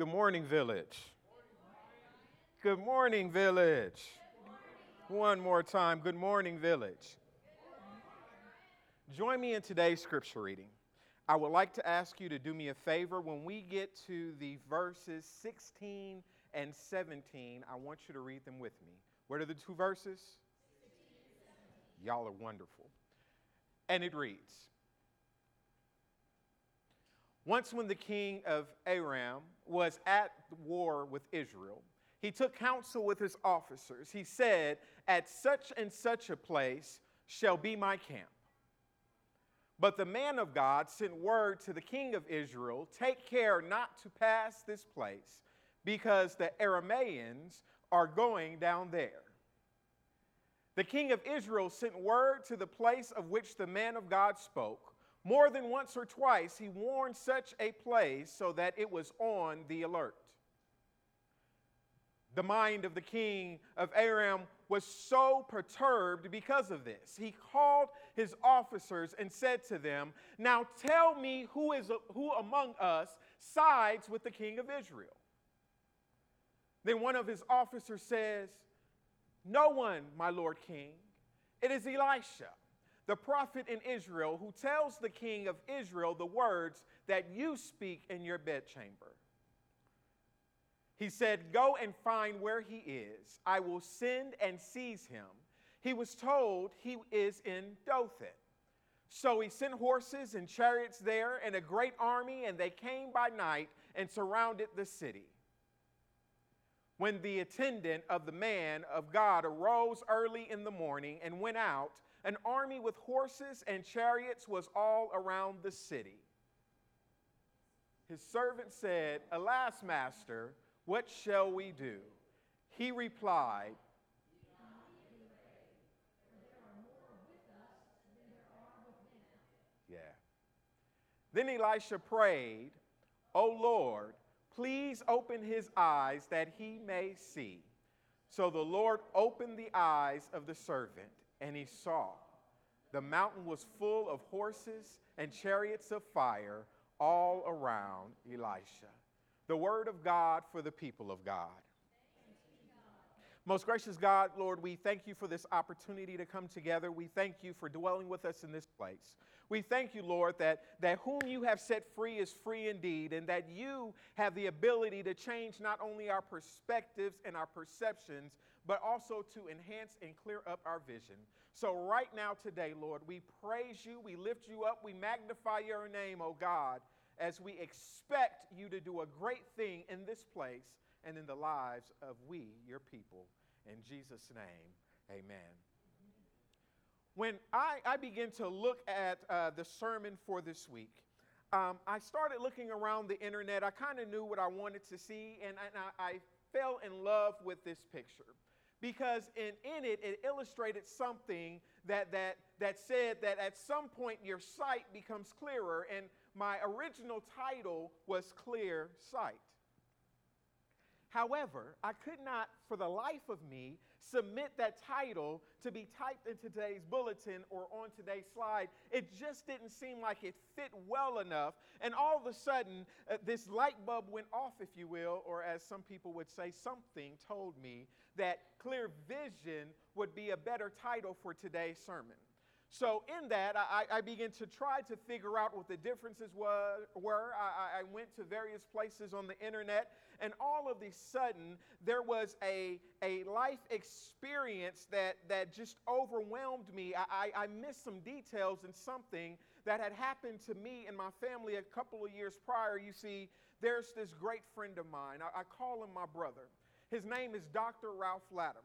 Good morning, village. Good morning, village. One more time. Good morning, village. Join me in today's scripture reading. I would like to ask you to do me a favor. When we get to the verses 16 and 17, I want you to read them with me. What are the two verses? Y'all are wonderful. And it reads, "Once when the king of Aram was at war with Israel, he took counsel with his officers. He said, 'At such and such a place shall be my camp.' But the man of God sent word to the king of Israel, 'Take care not to pass this place, because the Arameans are going down there.' The king of Israel sent word to the place of which the man of God spoke. More than once or twice he warned such a place so that it was on the alert. The mind of the king of Aram was so perturbed because of this. He called his officers and said to them, 'Now tell me who among us sides with the king of Israel.' Then one of his officers says, 'No one, my lord king. It is Elisha, the prophet in Israel, who tells the king of Israel the words that you speak in your bedchamber.' He said, 'Go and find where he is. I will send and seize him.' He was told he is in Dothan. So he sent horses and chariots there and a great army, and they came by night and surrounded the city. When the attendant of the man of God arose early in the morning and went out, an army with horses and chariots was all around the city. His servant said, 'Alas, master, what shall we do?' He replied, 'Then Elisha prayed, O Lord, please open his eyes that he may see.' So the Lord opened the eyes of the servant, and he saw. The mountain was full of horses and chariots of fire all around Elisha." The word of God for the people of God. Most gracious God, Lord, we thank you for this opportunity to come together. We thank you for dwelling with us in this place. We thank you, Lord, that whom you have set free is free indeed, and that you have the ability to change not only our perspectives and our perceptions, but also to enhance and clear up our vision. So right now today, Lord, we praise you, we lift you up, we magnify your name, O God, as we expect you to do a great thing in this place and in the lives of we, your people. In Jesus' name, amen. When I began to look at the sermon for this week, I started looking around the internet. I kind of knew what I wanted to see, and I fell in love with this picture. Because in it illustrated something that said that at some point your sight becomes clearer, and my original title was Clear Sight. However, I could not, for the life of me, submit that title to be typed in today's bulletin or on today's slide. It just didn't seem like it fit well enough. And all of a sudden, this light bulb went off, if you will, or as some people would say, something told me that Clear Vision would be a better title for today's sermon. So in that, I began to try to figure out what the differences were. I went to various places on the internet, and all of a sudden, there was a life experience that just overwhelmed me. I missed some details in something that had happened to me and my family a couple of years prior. You see, there's this great friend of mine. I call him my brother. His name is Dr. Ralph Latimer.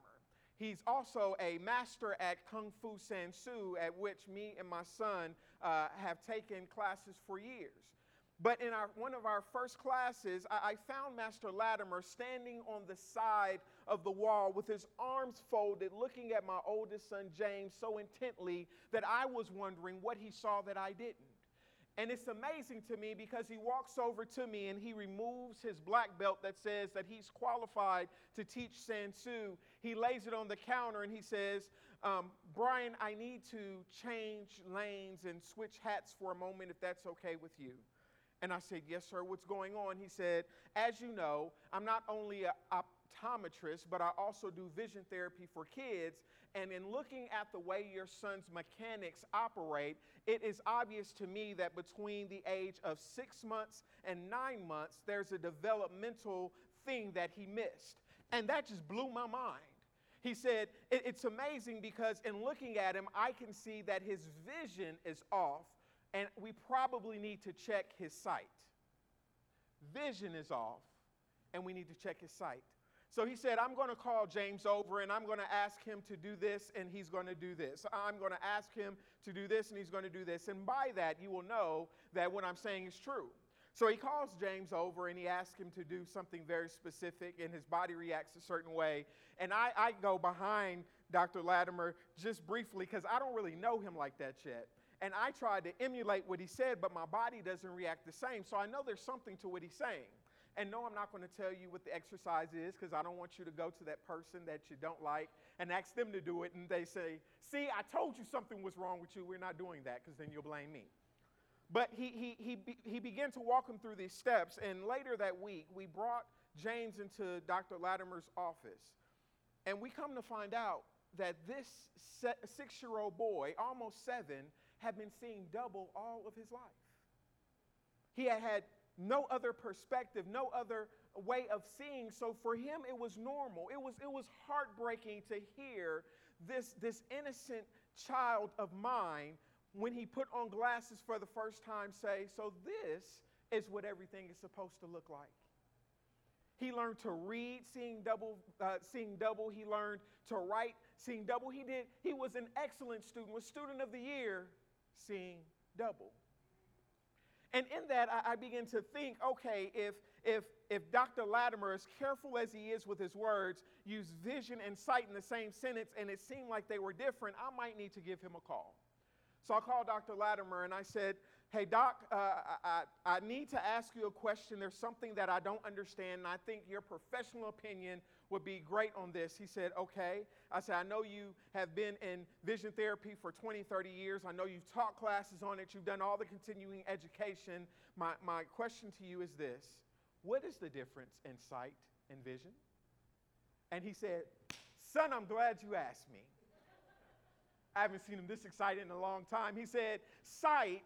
He's also a master at Kung Fu San Soo, at which me and my son have taken classes for years. But in one of our first classes, I found Master Latimer standing on the side of the wall with his arms folded, looking at my oldest son, James, so intently that I was wondering what he saw that I didn't. And it's amazing to me because he walks over to me and he removes his black belt that says that he's qualified to teach San Soo. He lays it on the counter and he says, "Brian, I need to change lanes and switch hats for a moment if that's okay with you." And I said, yes, sir, what's going on? He said, as you know, I'm not only an optometrist, but I also do vision therapy for kids. And in looking at the way your son's mechanics operate, it is obvious to me that between the age of 6 months and 9 months, there's a developmental thing that he missed. And that just blew my mind. He said, it's amazing because in looking at him, I can see that his vision is off, and we probably need to check his sight. Vision is off, and we need to check his sight. So he said, I'm going to call James over, and I'm going to ask him to do this, and he's going to do this. I'm going to ask him to do this, and he's going to do this. And by that, you will know that what I'm saying is true. So he calls James over and he asks him to do something very specific, and his body reacts a certain way. And I go behind Dr. Latimer just briefly because I don't really know him like that yet. And I tried to emulate what he said, but my body doesn't react the same. So I know there's something to what he's saying. And no, I'm not going to tell you what the exercise is because I don't want you to go to that person that you don't like and ask them to do it. And they say, see, I told you something was wrong with you. We're not doing that because then you'll blame me. But he began to walk him through these steps, and later that week, we brought James into Dr. Latimer's office, and we come to find out that this six-year-old boy, almost seven, had been seeing double all of his life. He had had no other perspective, no other way of seeing, so for him, it was normal. It was heartbreaking to hear this innocent child of mine, when he put on glasses for the first time, say, so this is what everything is supposed to look like. He learned to read, seeing double. He learned to write, seeing double. He was an excellent student, was student of the year, seeing double. And in that, I began to think, okay, if Dr. Latimer, as careful as he is with his words, used vision and sight in the same sentence, and it seemed like they were different, I might need to give him a call. So I called Dr. Latimer and I said, hey, Doc, I need to ask you a question. There's something that I don't understand, and I think your professional opinion would be great on this. He said, okay. I said, I know you have been in vision therapy for 20, 30 years. I know you've taught classes on it. You've done all the continuing education. My question to you is this. What is the difference in sight and vision? And he said, son, I'm glad you asked me. I haven't seen him this excited in a long time. He said, sight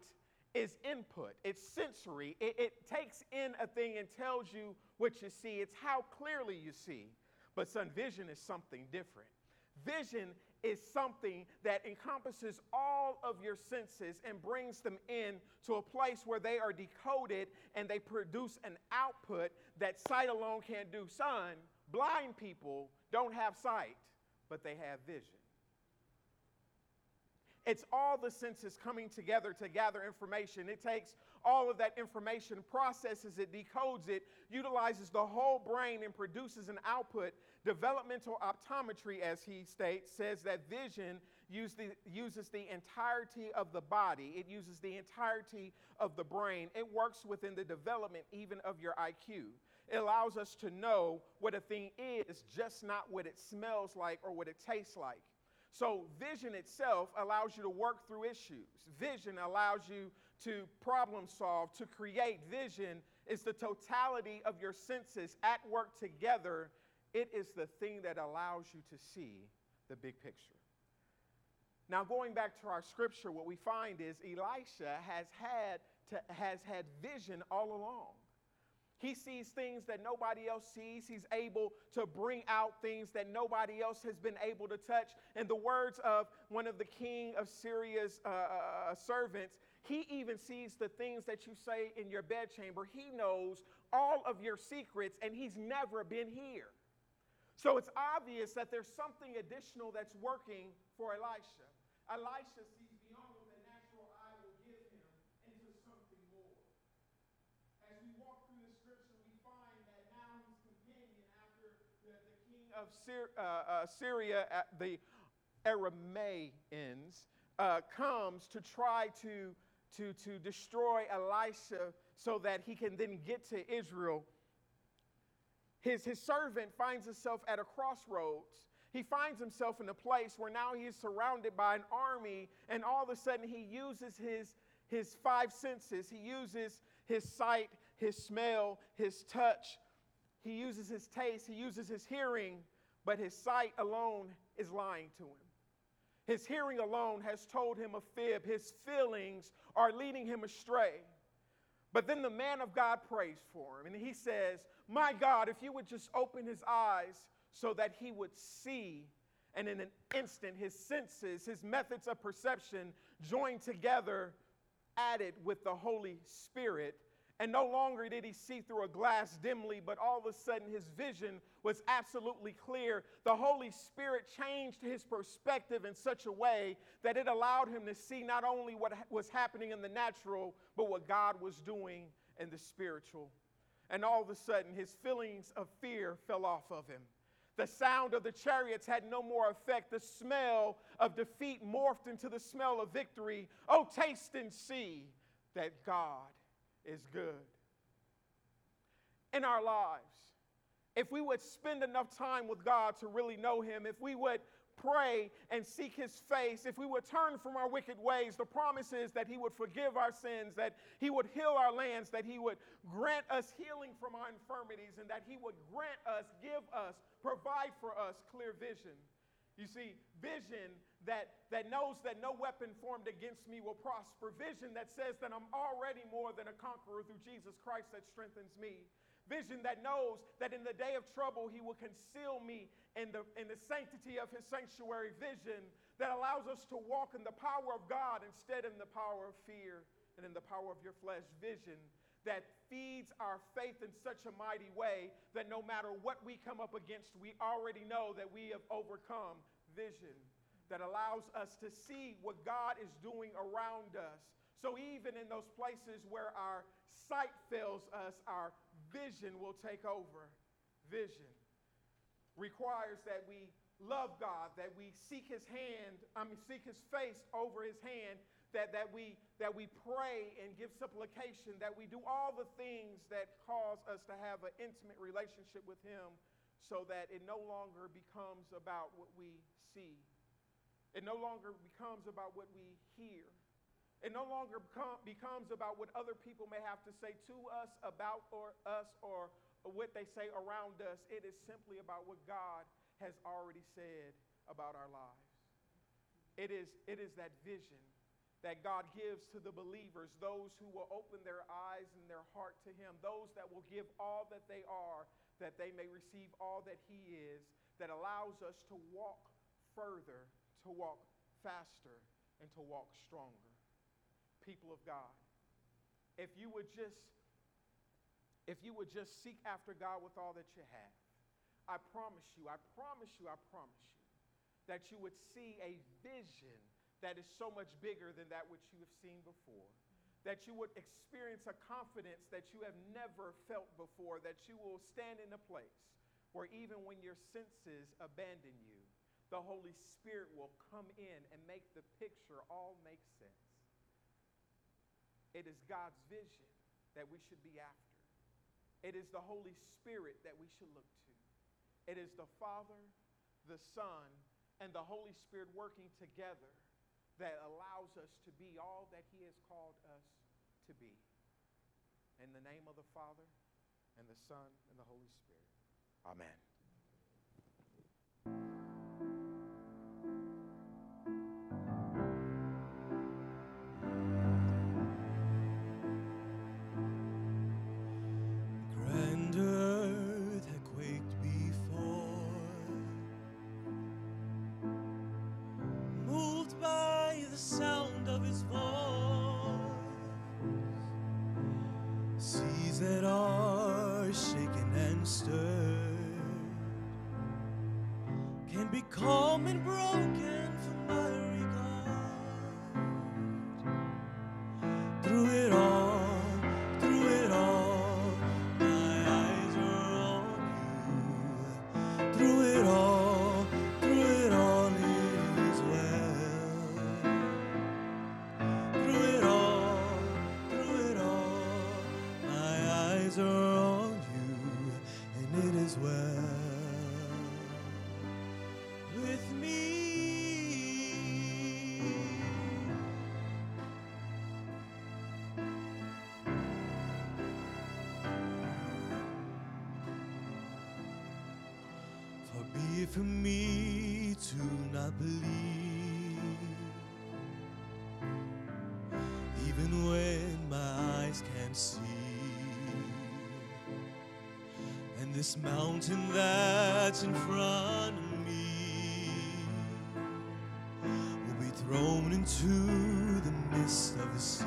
is input. It's sensory. It takes in a thing and tells you what you see. It's how clearly you see. But son, vision is something different. Vision is something that encompasses all of your senses and brings them in to a place where they are decoded and they produce an output that sight alone can't do. Son, blind people don't have sight, but they have vision. It's all the senses coming together to gather information. It takes all of that information, processes it, decodes it, utilizes the whole brain, and produces an output. Developmental optometry, as he states, says that vision uses the entirety of the body. It uses the entirety of the brain. It works within the development even of your IQ. It allows us to know what a thing is, just not what it smells like or what it tastes like. So vision itself allows you to work through issues. Vision allows you to problem solve, to create. Vision is the totality of your senses at work together. It is the thing that allows you to see the big picture. Now, going back to our scripture, what we find is Elisha has had vision all along. He sees things that nobody else sees. He's able to bring out things that nobody else has been able to touch. In the words of one of the king of Syria's servants, he even sees the things that you say in your bedchamber. He knows all of your secrets, and he's never been here. So it's obvious that there's something additional that's working for Elisha. Elisha sees. Of Syria, the Arameans, comes to try to destroy Elisha so that he can then get to Israel. His servant finds himself at a crossroads. He finds himself in a place where now he is surrounded by an army, and all of a sudden he uses his five senses. He uses his sight, his smell, his touch. He uses his taste. He uses his hearing. But his sight alone is lying to him. His hearing alone has told him a fib. His feelings are leading him astray. But then the man of God prays for him. And he says, my God, if you would just open his eyes so that he would see. And in an instant, his senses, his methods of perception joined together, added with the Holy Spirit. And no longer did he see through a glass dimly, but all of a sudden his vision was absolutely clear. The Holy Spirit changed his perspective in such a way that it allowed him to see not only what was happening in the natural, but what God was doing in the spiritual. And all of a sudden his feelings of fear fell off of him. The sound of the chariots had no more effect. The smell of defeat morphed into the smell of victory. Oh, taste and see that God is good. In our lives, if we would spend enough time with God to really know him, if we would pray and seek his face, if we would turn from our wicked ways, the promise is that he would forgive our sins, that he would heal our lands, that he would grant us healing from our infirmities, and that he would grant us, give us, provide for us clear vision. You see, vision that knows that no weapon formed against me will prosper. Vision that says that I'm already more than a conqueror through Jesus Christ that strengthens me. Vision that knows that in the day of trouble, he will conceal me in the sanctity of his sanctuary. Vision that allows us to walk in the power of God instead in the power of fear and in the power of your flesh. Vision that feeds our faith in such a mighty way that no matter what we come up against, we already know that we have overcome. Vision that allows us to see what God is doing around us. So even in those places where our sight fails us, our vision will take over. Vision requires that we love God, that we seek his face over his hand, that we pray and give supplication, that we do all the things that cause us to have an intimate relationship with him so that it no longer becomes about what we see. It no longer becomes about what we hear. It no longer becomes about what other people may have to say to us about or us or what they say around us. It is simply about what God has already said about our lives. It is that vision that God gives to the believers, those who will open their eyes and their heart to him, those that will give all that they are, that they may receive all that he is, that allows us to walk further, to walk faster, and to walk stronger. People of God, if you would just seek after God with all that you have, I promise you that you would see a vision that is so much bigger than that which you have seen before, that you would experience a confidence that you have never felt before, that you will stand in a place where even when your senses abandon you, the Holy Spirit will come in and make the picture all make sense. It is God's vision that we should be after. It is the Holy Spirit that we should look to. It is the Father, the Son, and the Holy Spirit working together that allows us to be all that he has called us to be. In the name of the Father, and the Son, and the Holy Spirit. Amen. With me. be it for me to not believe, even when my eyes can't see, and this mountain that's in front of me will be thrown into the midst of the sea.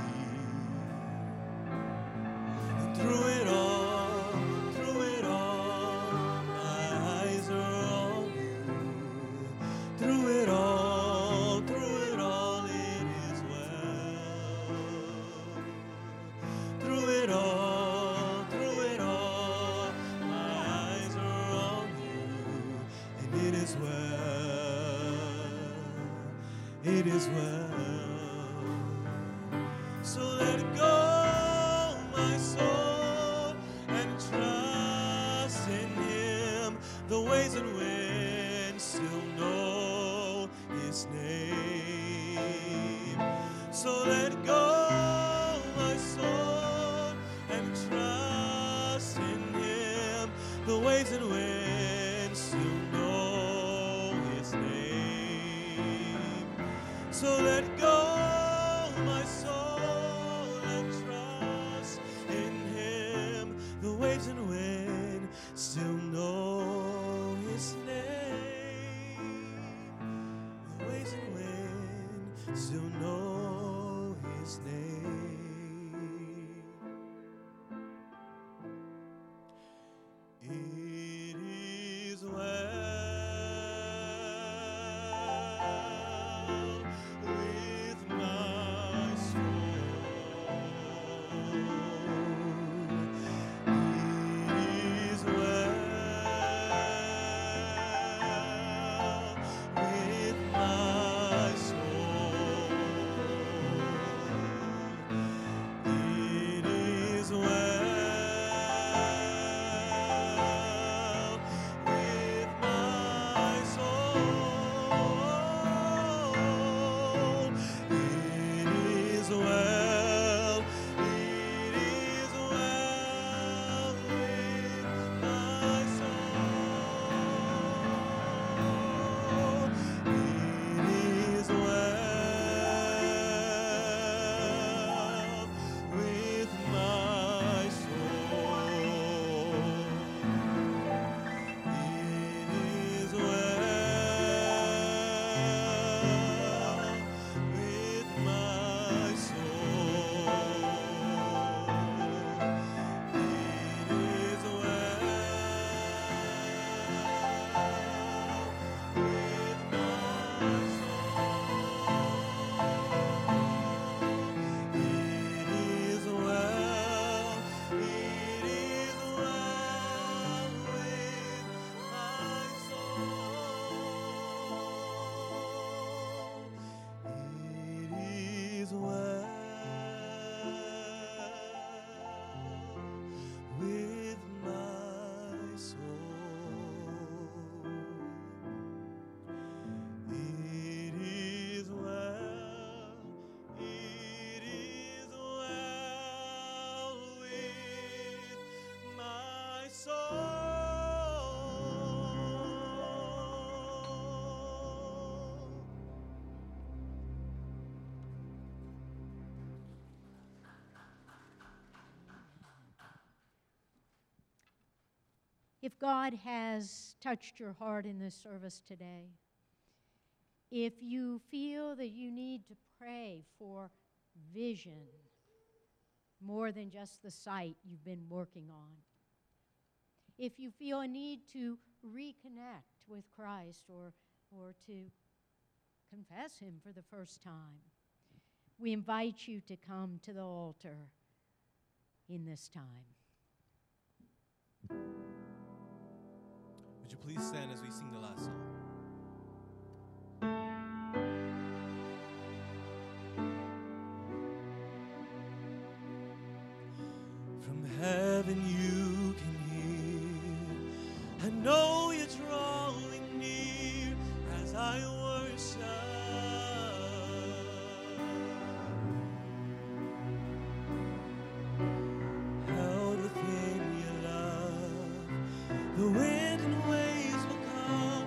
And through it all, it is well. So let it go, my soul, and trust in Him, the ways and when still know His name. So let it go, my soul, and trust in Him, the ways and when still know His name. So let go, my soul, and trust in Him, the waves and wind still know His name. The waves and wind still know His name. It is well. If God has touched your heart in this service today, if you feel that you need to pray for vision more than just the sight you've been working on, if you feel a need to reconnect with Christ or to confess Him for the first time, we invite you to come to the altar in this time. Would you please stand as we sing the last song? From heaven you can hear, I know you're drawing near as I worship. Held within your love, the wind and waves will come.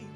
Take